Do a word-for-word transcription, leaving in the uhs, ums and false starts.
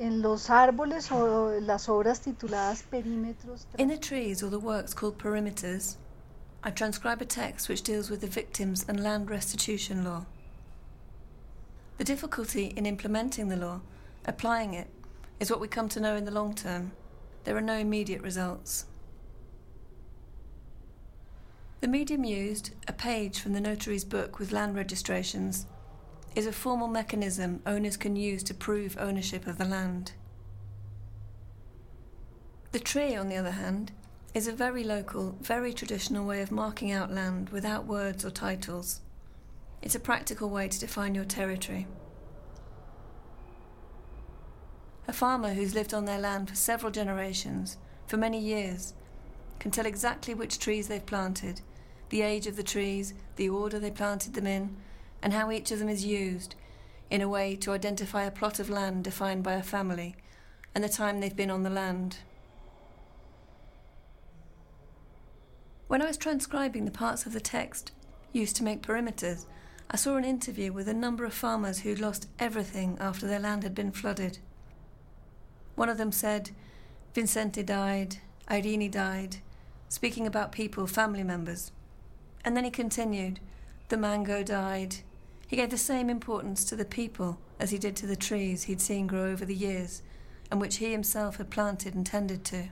En los árboles o las obras tituladas perímetros. In the trees or the works called perimeters, I transcribe a text which deals with the victims and land restitution law. The difficulty in implementing the law, applying it, is what we come to know in the long term. There are no immediate results. The medium used, a page from the notary's book with land registrations, is a formal mechanism owners can use to prove ownership of the land. The tree, on the other hand, is a very local, very traditional way of marking out land without words or titles. It's a practical way to define your territory. A farmer who's lived on their land for several generations, for many years, can tell exactly which trees they've planted, the age of the trees, the order they planted them in, and how each of them is used, in a way to identify a plot of land defined by a family and the time they've been on the land. When I was transcribing the parts of the text used to make perimeters, I saw an interview with a number of farmers who'd lost everything after their land had been flooded. One of them said, "Vincente died, Irene died," speaking about people, family members. And then he continued, "The mango died." He gave the same importance to the people as he did to the trees he'd seen grow over the years, and which he himself had planted and tended to.